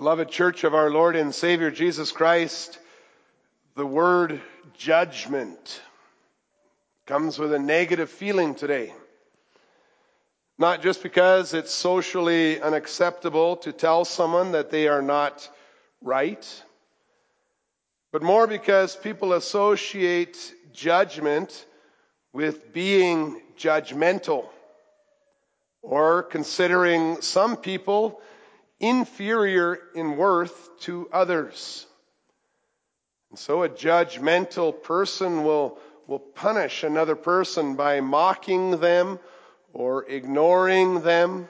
Beloved Church of our Lord and Savior Jesus Christ, the word judgment comes with a negative feeling today. Not just because it's socially unacceptable to tell someone that they are not right, but more because people associate judgment with being judgmental or considering some people inferior in worth to others. And so a judgmental person will punish another person by mocking them or ignoring them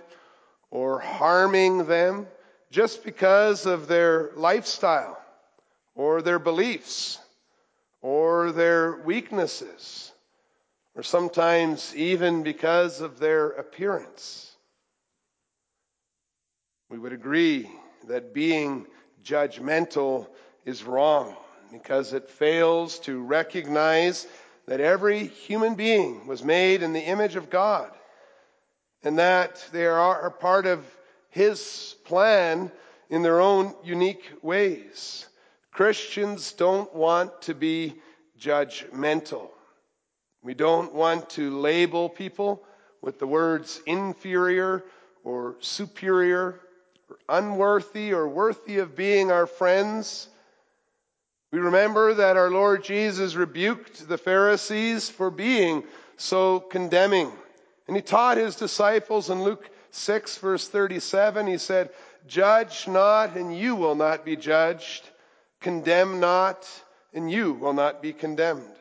or harming them just because of their lifestyle or their beliefs or their weaknesses or sometimes even because of their appearance. We would agree that being judgmental is wrong because it fails to recognize that every human being was made in the image of God and that they are a part of His plan in their own unique ways. Christians don't want to be judgmental. We don't want to label people with the words inferior or superior or unworthy or worthy of being our friends. We remember that our Lord Jesus rebuked the Pharisees for being so condemning. And He taught His disciples in Luke 6, verse 37, He said, "Judge not, and you will not be judged. Condemn not, and you will not be condemned."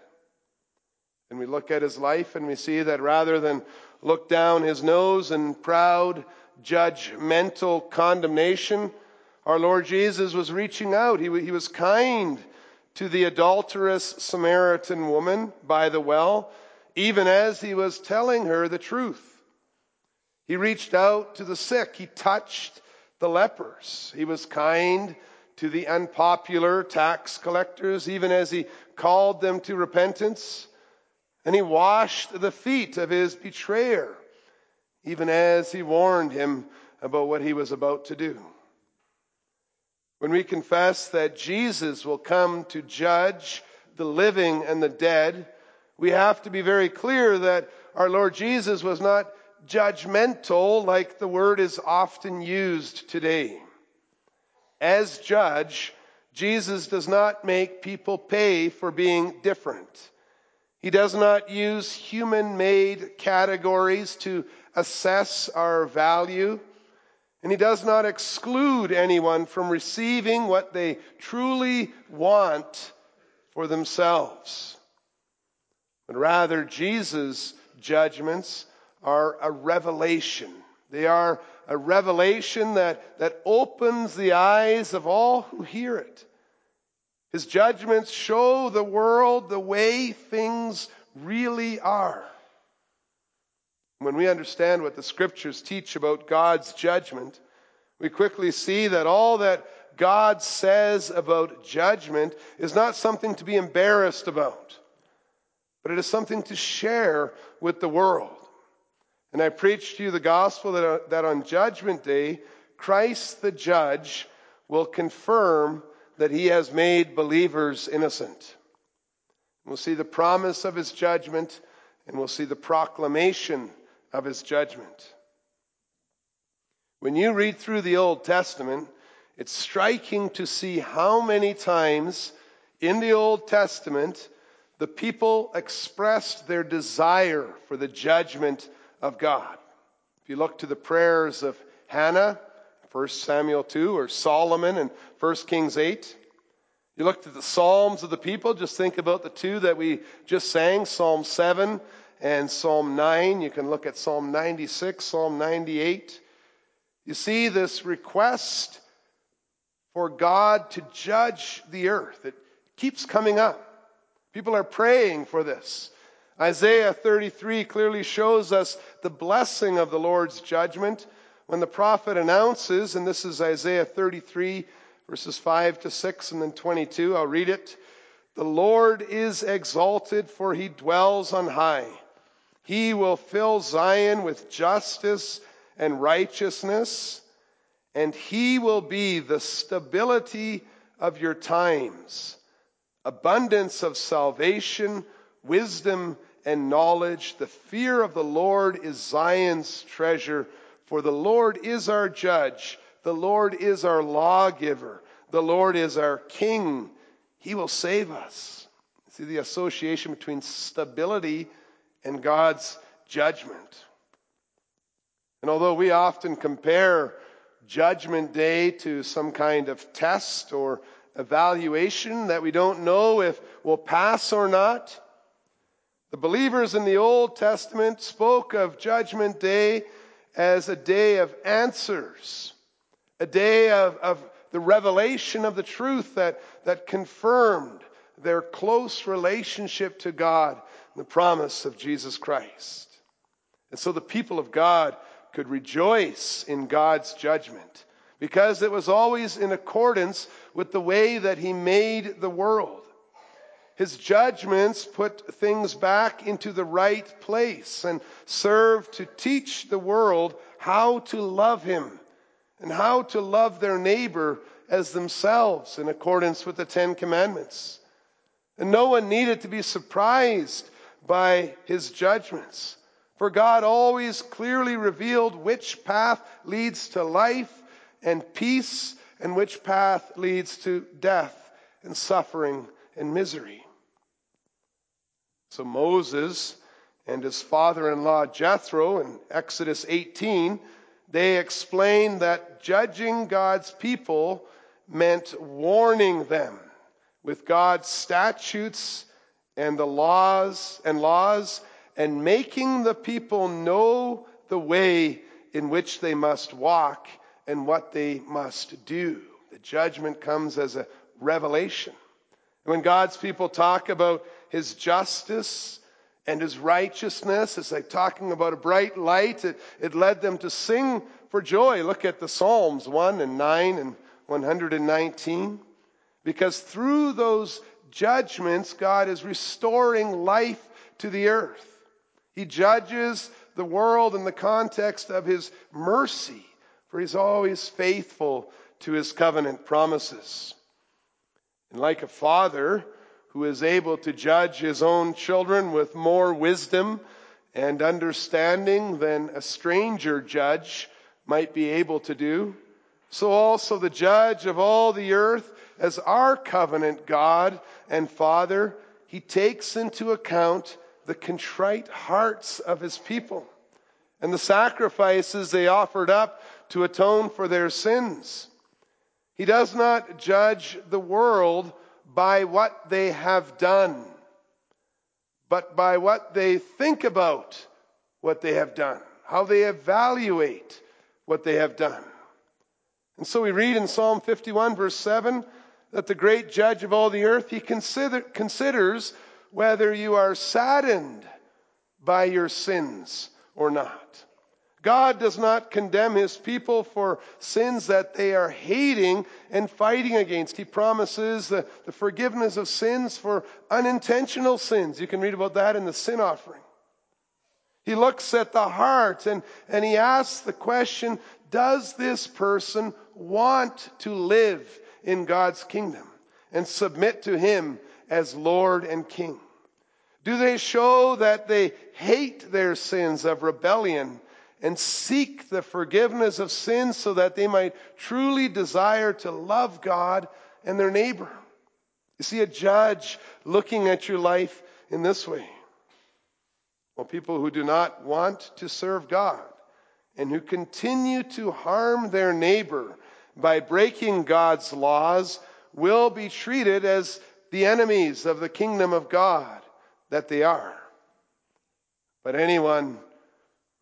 And we look at His life and we see that rather than look down His nose in proud, judgmental condemnation, our Lord Jesus was reaching out. He was kind to the adulterous Samaritan woman by the well, even as He was telling her the truth. He reached out to the sick. He touched the lepers. He was kind to the unpopular tax collectors, even as He called them to repentance. And He washed the feet of His betrayer, even as He warned him about what he was about to do. When we confess that Jesus will come to judge the living and the dead, we have to be very clear that our Lord Jesus was not judgmental like the word is often used today. As judge, Jesus does not make people pay for being different. He does not use human-made categories to assess our value, and He does not exclude anyone from receiving what they truly want for themselves. But rather, Jesus' judgments are a revelation. They are a revelation that opens the eyes of all who hear it. His judgments show the world the way things really are. When we understand what the Scriptures teach about God's judgment, we quickly see that all that God says about judgment is not something to be embarrassed about, but it is something to share with the world. And I preached to you the gospel that on Judgment Day, Christ the Judge will confirm that He has made believers innocent. We'll see the promise of His judgment, and we'll see the proclamation of His judgment. When you read through the Old Testament, it's striking to see how many times in the Old Testament the people expressed their desire for the judgment of God. If you look to the prayers of Hannah, 1 Samuel 2, or Solomon in 1 Kings 8. You looked at the Psalms of the people, just think about the two that we just sang, Psalm 7 and Psalm 9. You can look at Psalm 96, Psalm 98. You see this request for God to judge the earth. It keeps coming up. People are praying for this. Isaiah 33 clearly shows us the blessing of the Lord's judgment when the prophet announces, and this is Isaiah 33, verses 5 to 6 and then 22, I'll read it. "The Lord is exalted, for He dwells on high. He will fill Zion with justice and righteousness, and He will be the stability of your times, abundance of salvation, wisdom, and knowledge. The fear of the Lord is Zion's treasure, for the Lord is our judge, the Lord is our lawgiver, the Lord is our King. He will save us. See the association between stability and God's judgment. And although we often compare Judgment Day to some kind of test or evaluation that we don't know if we'll pass or not, the believers in the Old Testament spoke of Judgment Day as a day of answers, a day of the revelation of the truth that confirmed their close relationship to God and the promise of Jesus Christ. And so the people of God could rejoice in God's judgment because it was always in accordance with the way that He made the world. His judgments put things back into the right place and served to teach the world how to love Him and how to love their neighbor as themselves in accordance with the Ten Commandments. And no one needed to be surprised by His judgments, for God always clearly revealed which path leads to life and peace and which path leads to death and suffering and misery. So Moses and his father-in-law Jethro in Exodus 18, they explained that judging God's people meant warning them with God's statutes and the laws and making the people know the way in which they must walk and what they must do. The judgment comes as a revelation. When God's people talk about His justice and His righteousness, it's like talking about a bright light. It led them to sing for joy. Look at the Psalms 1 and 9 and 119. Because through those judgments, God is restoring life to the earth. He judges the world in the context of His mercy, for He's always faithful to His covenant promises. And like a father who is able to judge his own children with more wisdom and understanding than a stranger judge might be able to do, so also the judge of all the earth, as our covenant God and Father, He takes into account the contrite hearts of His people and the sacrifices they offered up to atone for their sins. He does not judge the world by what they have done, but by what they think about what they have done, how they evaluate what they have done. And so we read in Psalm 51, verse 7, that the great judge of all the earth, He considers whether you are saddened by your sins or not. God does not condemn His people for sins that they are hating and fighting against. He promises the forgiveness of sins for unintentional sins. You can read about that in the sin offering. He looks at the heart and He asks the question, does this person want to live in God's kingdom and submit to Him as Lord and King? Do they show that they hate their sins of rebellion and seek the forgiveness of sins so that they might truly desire to love God and their neighbor? You see a judge looking at your life in this way. Well, people who do not want to serve God and who continue to harm their neighbor by breaking God's laws will be treated as the enemies of the kingdom of God that they are. But anyone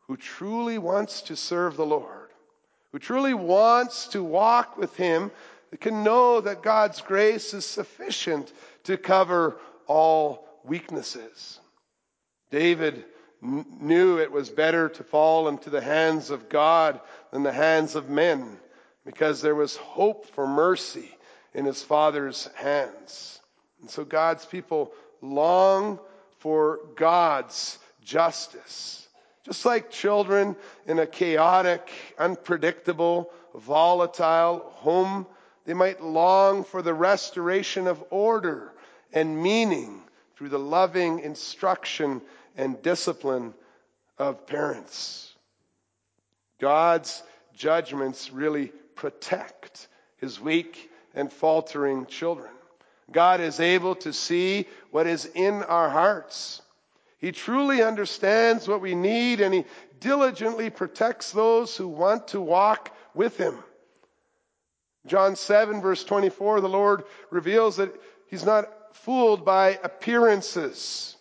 who truly wants to serve the Lord, who truly wants to walk with Him, can know that God's grace is sufficient to cover all weaknesses. David knew it was better to fall into the hands of God than the hands of men, because there was hope for mercy in his father's hands. And so God's people long for God's justice. Just like children in a chaotic, unpredictable, volatile home. They might long for the restoration of order and meaning through the loving instruction and discipline of parents. God's judgments really protect his weak and faltering children. God is able to see what is in our hearts. He truly understands what we need, and he diligently protects those who want to walk with him. John 7, verse 24, the Lord reveals that he's not fooled by appearances.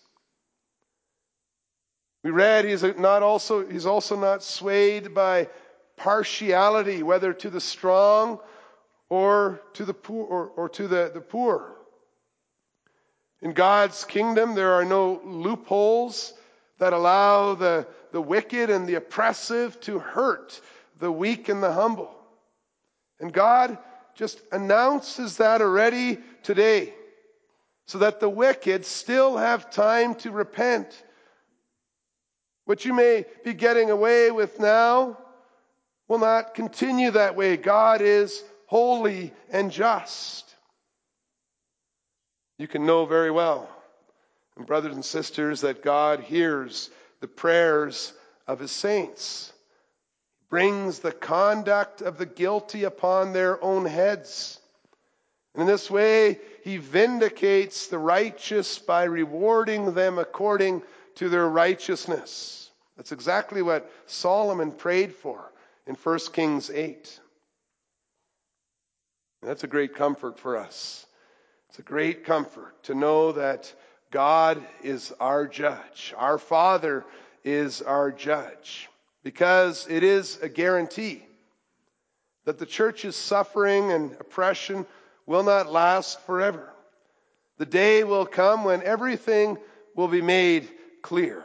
We read he's also not swayed by partiality, whether to the strong or to the poor, or to the poor. In God's kingdom, there are no loopholes that allow the wicked and the oppressive to hurt the weak and the humble. And God just announces that already today, so that the wicked still have time to repent. What you may be getting away with now will not continue that way. God is holy and just. You can know very well, and brothers and sisters, that God hears the prayers of his saints, brings the conduct of the guilty upon their own heads. And in this way, he vindicates the righteous by rewarding them according to their righteousness. That's exactly what Solomon prayed for in 1 Kings 8. And that's a great comfort for us. It's a great comfort to know that God is our judge. Our Father is our judge, because it is a guarantee that the church's suffering and oppression will not last forever. The day will come when everything will be made clear.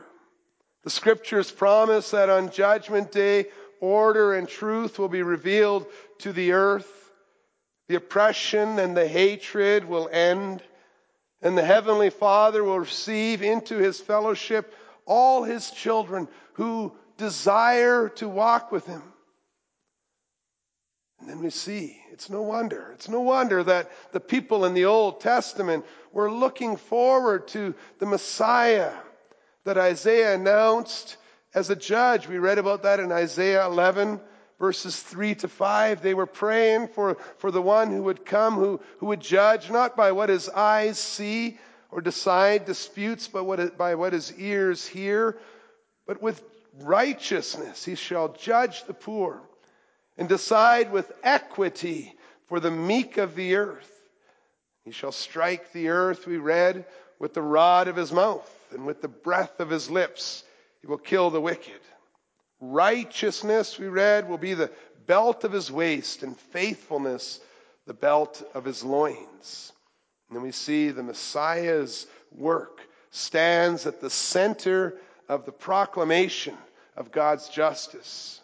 The Scriptures promise that on Judgment Day, order and truth will be revealed to the earth. The oppression and the hatred will end, and the Heavenly Father will receive into his fellowship all his children who desire to walk with him. And then we see, it's no wonder that the people in the Old Testament were looking forward to the Messiah that Isaiah announced as a judge. We read about that in Isaiah 11. Verses 3 to 5, they were praying for the one who would come, who would judge not by what his eyes see or decide disputes, but by what his ears hear. But with righteousness he shall judge the poor and decide with equity for the meek of the earth. He shall strike the earth, we read, with the rod of his mouth, and with the breath of his lips he will kill the wicked. Righteousness, we read, will be the belt of his waist, and faithfulness the belt of his loins. And then we see the Messiah's work stands at the center of the proclamation of God's justice.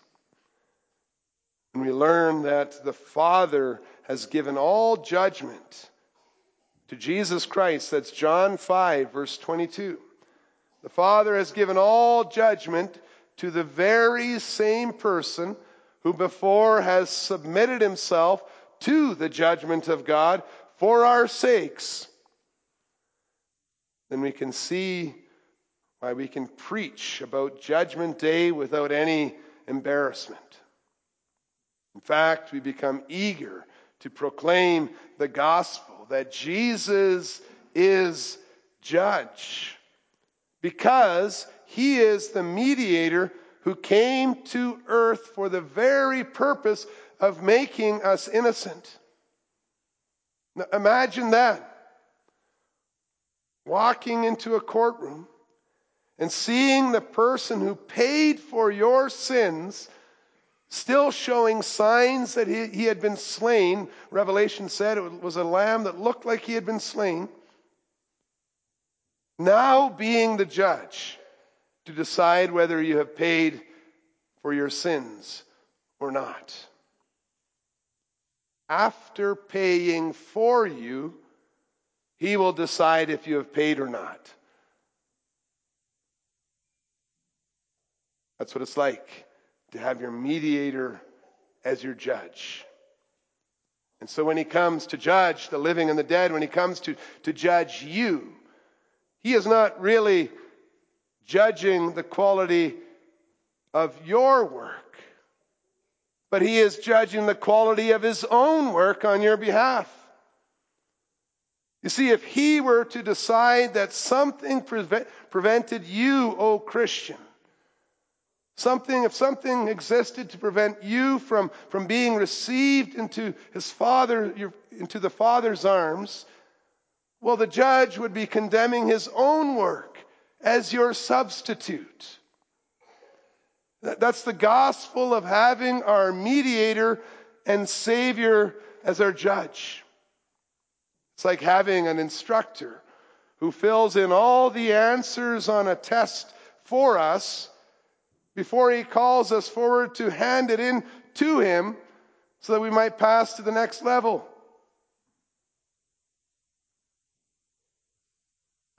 And we learn that the Father has given all judgment to Jesus Christ. That's John 5, verse 22. The Father has given all judgment to the very same person who before has submitted himself to the judgment of God for our sakes. Then we can see why we can preach about Judgment Day without any embarrassment. In fact, we become eager to proclaim the gospel that Jesus is judge, because he is the mediator who came to earth for the very purpose of making us innocent. Now imagine that. Walking into a courtroom and seeing the person who paid for your sins still showing signs that he had been slain. Revelation said it was a lamb that looked like he had been slain. Now being the judge to decide whether you have paid for your sins or not. After paying for you, he will decide if you have paid or not. That's what it's like to have your mediator as your judge. And so when he comes to judge the living and the dead, when he comes to judge you, he is not really judging the quality of your work, but he is judging the quality of his own work on your behalf. You see, if he were to decide that something prevented you, oh Christian, if something existed to prevent you from being received into his Father, into the Father's arms, well, the judge would be condemning his own work as your substitute. That's the gospel of having our mediator and Savior as our judge. It's like having an instructor who fills in all the answers on a test for us before he calls us forward to hand it in to him so that we might pass to the next level.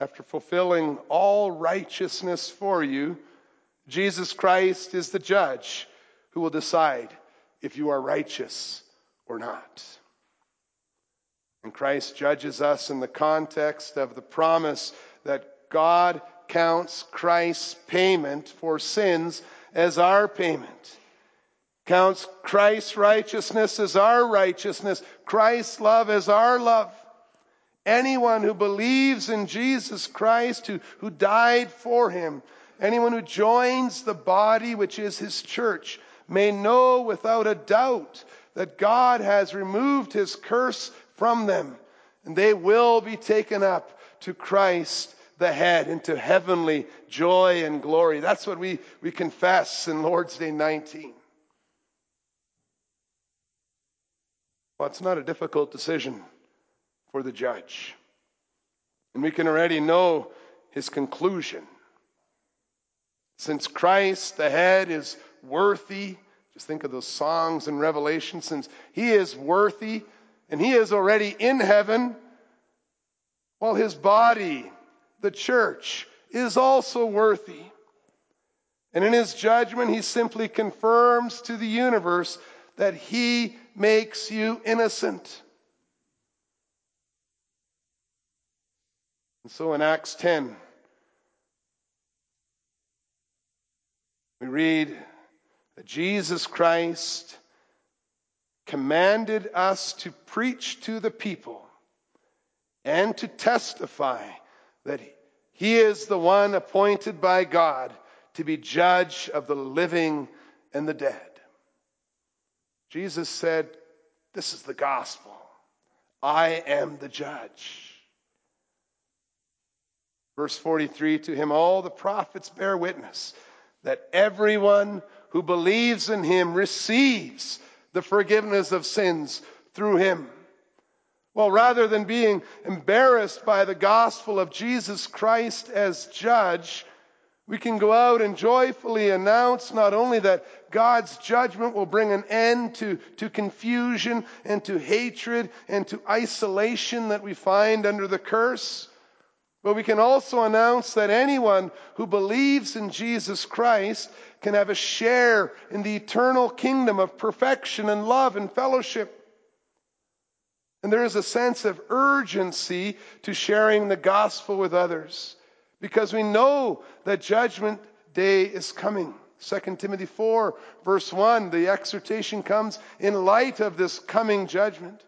After fulfilling all righteousness for you, Jesus Christ is the judge who will decide if you are righteous or not. And Christ judges us in the context of the promise that God counts Christ's payment for sins as our payment, counts Christ's righteousness as our righteousness, Christ's love as our love. Anyone who believes in Jesus Christ, who died for him, anyone who joins the body which is his church, may know without a doubt that God has removed his curse from them, and they will be taken up to Christ the head, into heavenly joy and glory. That's what we confess in Lord's Day 19. Well, it's not a difficult decision for the judge. And we can already know his conclusion. Since Christ, the head, is worthy, just think of those songs in Revelation, since he is worthy and he is already in heaven, well, his body, the church, is also worthy. And in his judgment, he simply confirms to the universe that he makes you innocent. And so in Acts 10, we read that Jesus Christ commanded us to preach to the people and to testify that he is the one appointed by God to be judge of the living and the dead. Jesus said, this is the gospel. I am the judge. Verse 43, to him all the prophets bear witness that everyone who believes in him receives the forgiveness of sins through him. Well, rather than being embarrassed by the gospel of Jesus Christ as judge, we can go out and joyfully announce not only that God's judgment will bring an end to confusion and to hatred and to isolation that we find under the curse, but we can also announce that anyone who believes in Jesus Christ can have a share in the eternal kingdom of perfection and love and fellowship. And there is a sense of urgency to sharing the gospel with others because we know that judgment day is coming. 2 Timothy 4, verse 1, the exhortation comes in light of this coming judgment.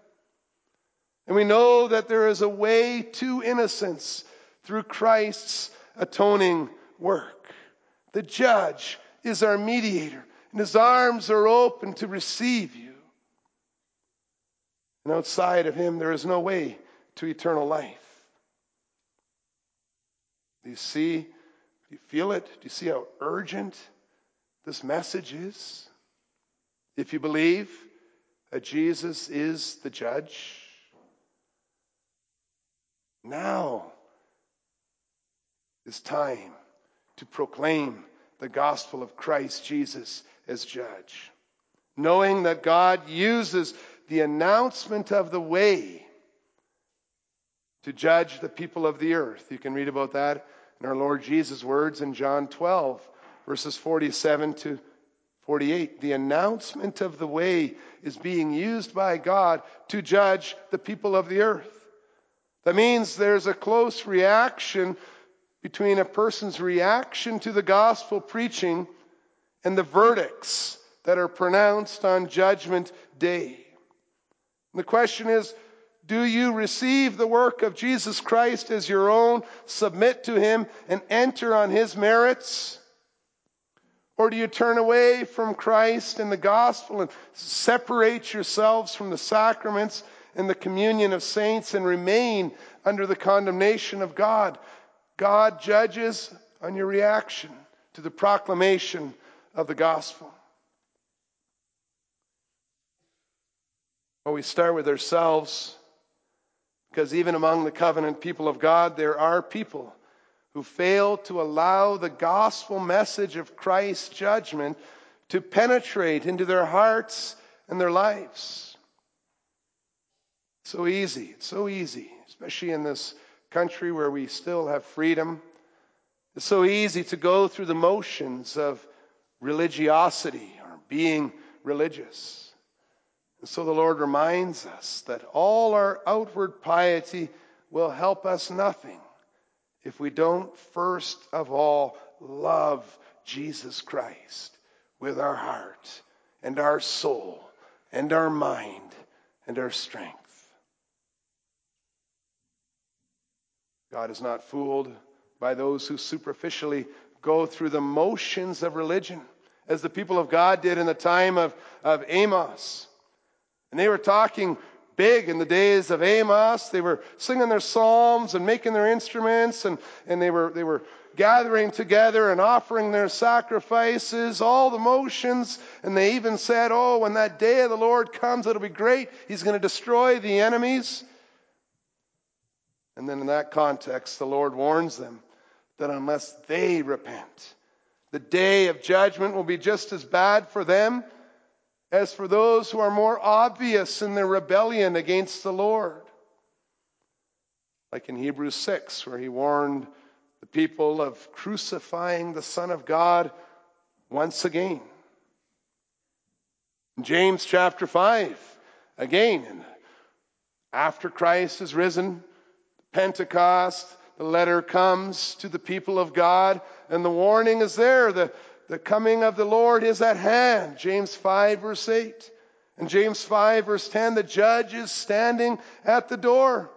And we know that there is a way to innocence through Christ's atoning work. The judge is our mediator, and his arms are open to receive you. And outside of him, there is no way to eternal life. Do you see? Do you feel it? Do you see how urgent this message is? If you believe that Jesus is the judge, now is time to proclaim the gospel of Christ Jesus as judge, knowing that God uses the announcement of the way to judge the people of the earth. You can read about that in our Lord Jesus' words in John 12, verses 47 to 49. 48, the announcement of the way is being used by God to judge the people of the earth. That means there's a close reaction between a person's reaction to the gospel preaching and the verdicts that are pronounced on Judgment Day. And the question is, do you receive the work of Jesus Christ as your own, submit to Him, and enter on His merits? Or do you turn away from Christ and the gospel and separate yourselves from the sacraments and the communion of saints and remain under the condemnation of God? God judges on your reaction to the proclamation of the gospel. Well, we start with ourselves, because even among the covenant people of God, there are people who fail to allow the gospel message of Christ's judgment to penetrate into their hearts and their lives. It's so easy, especially in this country where we still have freedom. It's so easy to go through the motions of religiosity or being religious. And so the Lord reminds us that all our outward piety will help us nothing if we don't first of all love Jesus Christ with our heart and our soul and our mind and our strength. God is not fooled by those who superficially go through the motions of religion, as the people of God did in the time of Amos. And they were talking big in the days of Amos. They were singing their psalms and making their instruments, and they were gathering together and offering their sacrifices, all the motions. And they even said, oh, when that day of the Lord comes, it'll be great. He's going to destroy the enemies. And then in that context, the Lord warns them that unless they repent, the day of judgment will be just as bad for them as for those who are more obvious in their rebellion against the Lord. Like in Hebrews 6, where he warned the people of crucifying the Son of God once again. In James chapter 5, again, after Christ is risen, Pentecost, the letter comes to the people of God, and the warning is there, the coming of the Lord is at hand. James 5 verse 8. And James 5 verse 10. The judge is standing at the door.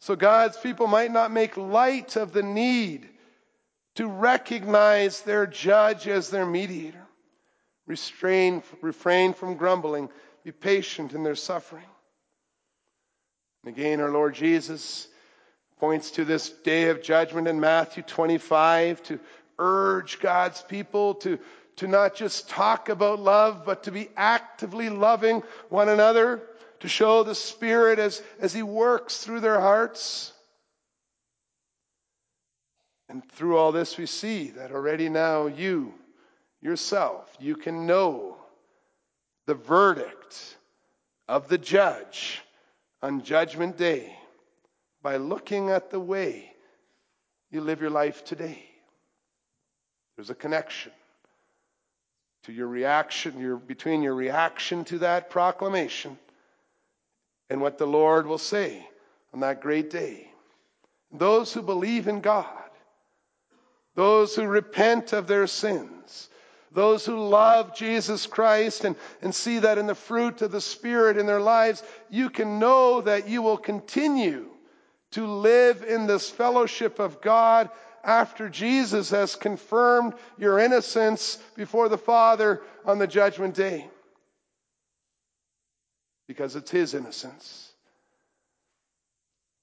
So God's people might not make light of the need to recognize their judge as their mediator. Refrain from grumbling. Be patient in their suffering. And again, our Lord Jesus points to this day of judgment in Matthew 25 to urge God's people to not just talk about love, but to be actively loving one another, to show the Spirit as He works through their hearts. And through all this, we see that already now you, yourself, you can know the verdict of the judge on Judgment Day by looking at the way you live your life today. There's a connection to your reaction, between your reaction to that proclamation and what the Lord will say on that great day. Those who believe in God, those who repent of their sins, those who love Jesus Christ and see that in the fruit of the Spirit in their lives, you can know that you will continue to live in this fellowship of God after Jesus has confirmed your innocence before the Father on the Judgment Day. Because it's His innocence.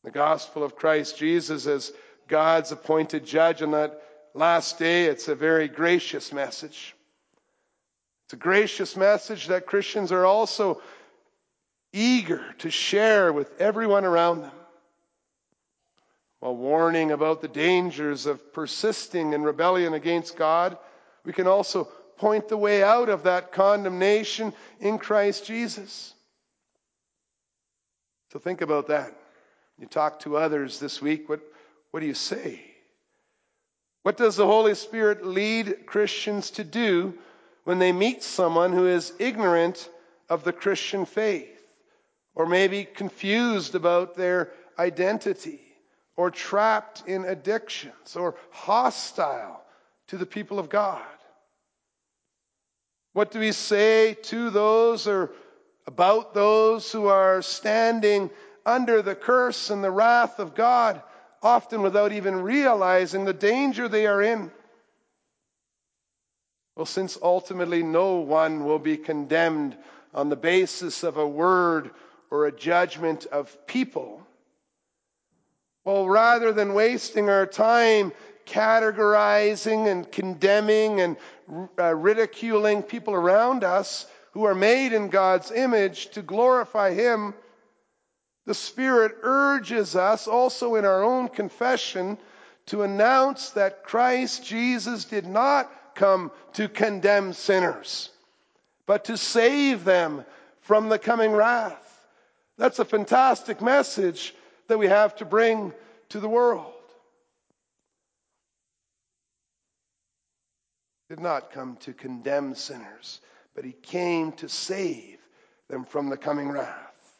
The gospel of Christ Jesus as God's appointed judge on that last day, it's a very gracious message. It's a gracious message that Christians are also eager to share with everyone around them. While warning about the dangers of persisting in rebellion against God, we can also point the way out of that condemnation in Christ Jesus. So think about that. You talk to others this week, what do you say? What does the Holy Spirit lead Christians to do when they meet someone who is ignorant of the Christian faith, or maybe confused about their identity, or trapped in addictions, or hostile to the people of God. What do we say to those or about those who are standing under the curse and the wrath of God, often without even realizing the danger they are in? Well, since ultimately no one will be condemned on the basis of a word or a judgment of people, well, rather than wasting our time categorizing and condemning and ridiculing people around us who are made in God's image to glorify Him, the Spirit urges us also in our own confession to announce that Christ Jesus did not come to condemn sinners, but to save them from the coming wrath. That's a fantastic message that we have to bring to the world. He did not come to condemn sinners, but He came to save them from the coming wrath.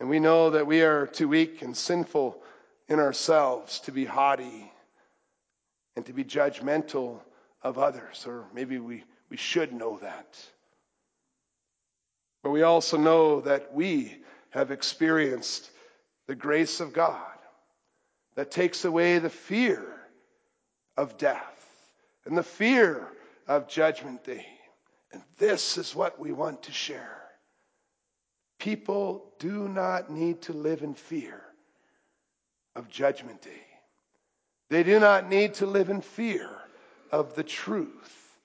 And we know that we are too weak and sinful in ourselves to be haughty and to be judgmental of others, or maybe we should know that. But we also know that we have experienced the grace of God that takes away the fear of death and the fear of Judgment Day. And this is what we want to share. People do not need to live in fear of Judgment Day. They do not need to live in fear of the truth,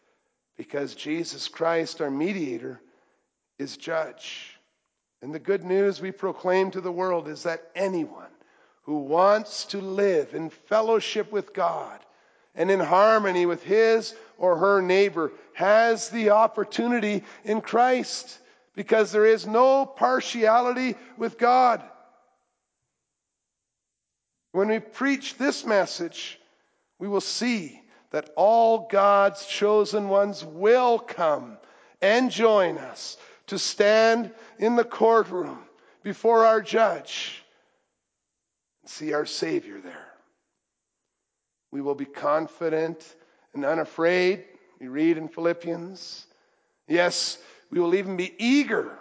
because Jesus Christ, our mediator, is judge. And the good news we proclaim to the world is that anyone who wants to live in fellowship with God and in harmony with his or her neighbor has the opportunity in Christ, because there is no partiality with God. When we preach this message, we will see that all God's chosen ones will come and join us to stand in the courtroom before our judge and see our Savior there. We will be confident and unafraid. We read in Philippians. Yes, we will even be eager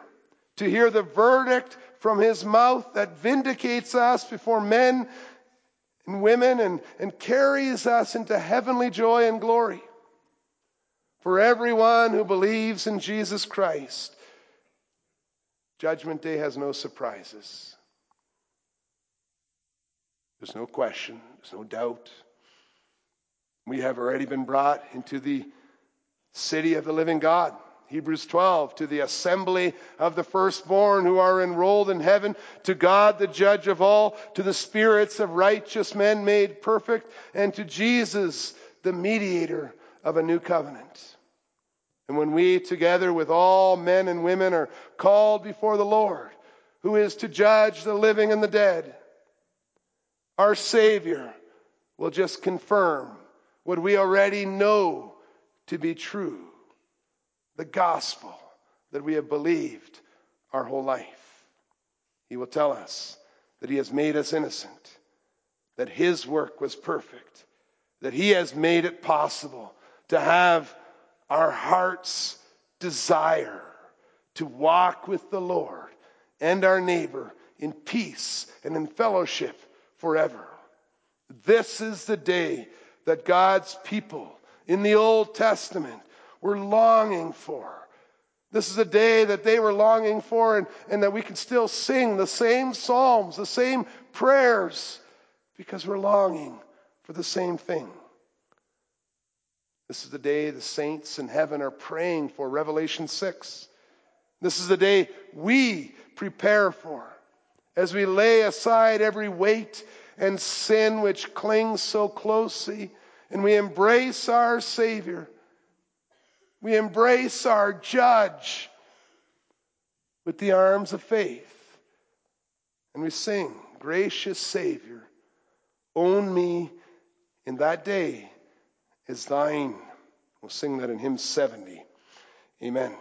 to hear the verdict from His mouth that vindicates us before men and women and carries us into heavenly joy and glory. For everyone who believes in Jesus Christ, Judgment Day has no surprises. There's no question. There's no doubt. We have already been brought into the city of the living God. Hebrews 12, to the assembly of the firstborn who are enrolled in heaven, to God the judge of all, to the spirits of righteous men made perfect, and to Jesus, the mediator of a new covenant. And when we, together with all men and women, are called before the Lord, who is to judge the living and the dead, our Savior will just confirm what we already know to be true: the gospel that we have believed our whole life. He will tell us that He has made us innocent, that His work was perfect, that He has made it possible to have our heart's desire to walk with the Lord and our neighbor in peace and in fellowship forever. This is the day that God's people in the Old Testament were longing for. This is a day that they were longing for, and that we can still sing the same psalms, the same prayers, because we're longing for the same thing. This is the day the saints in heaven are praying for, Revelation 6. This is the day we prepare for, as we lay aside every weight and sin which clings so closely, and we embrace our Savior. We embrace our judge with the arms of faith. And we sing, gracious Savior, own me in that day as thine. We'll sing that in hymn 70. Amen.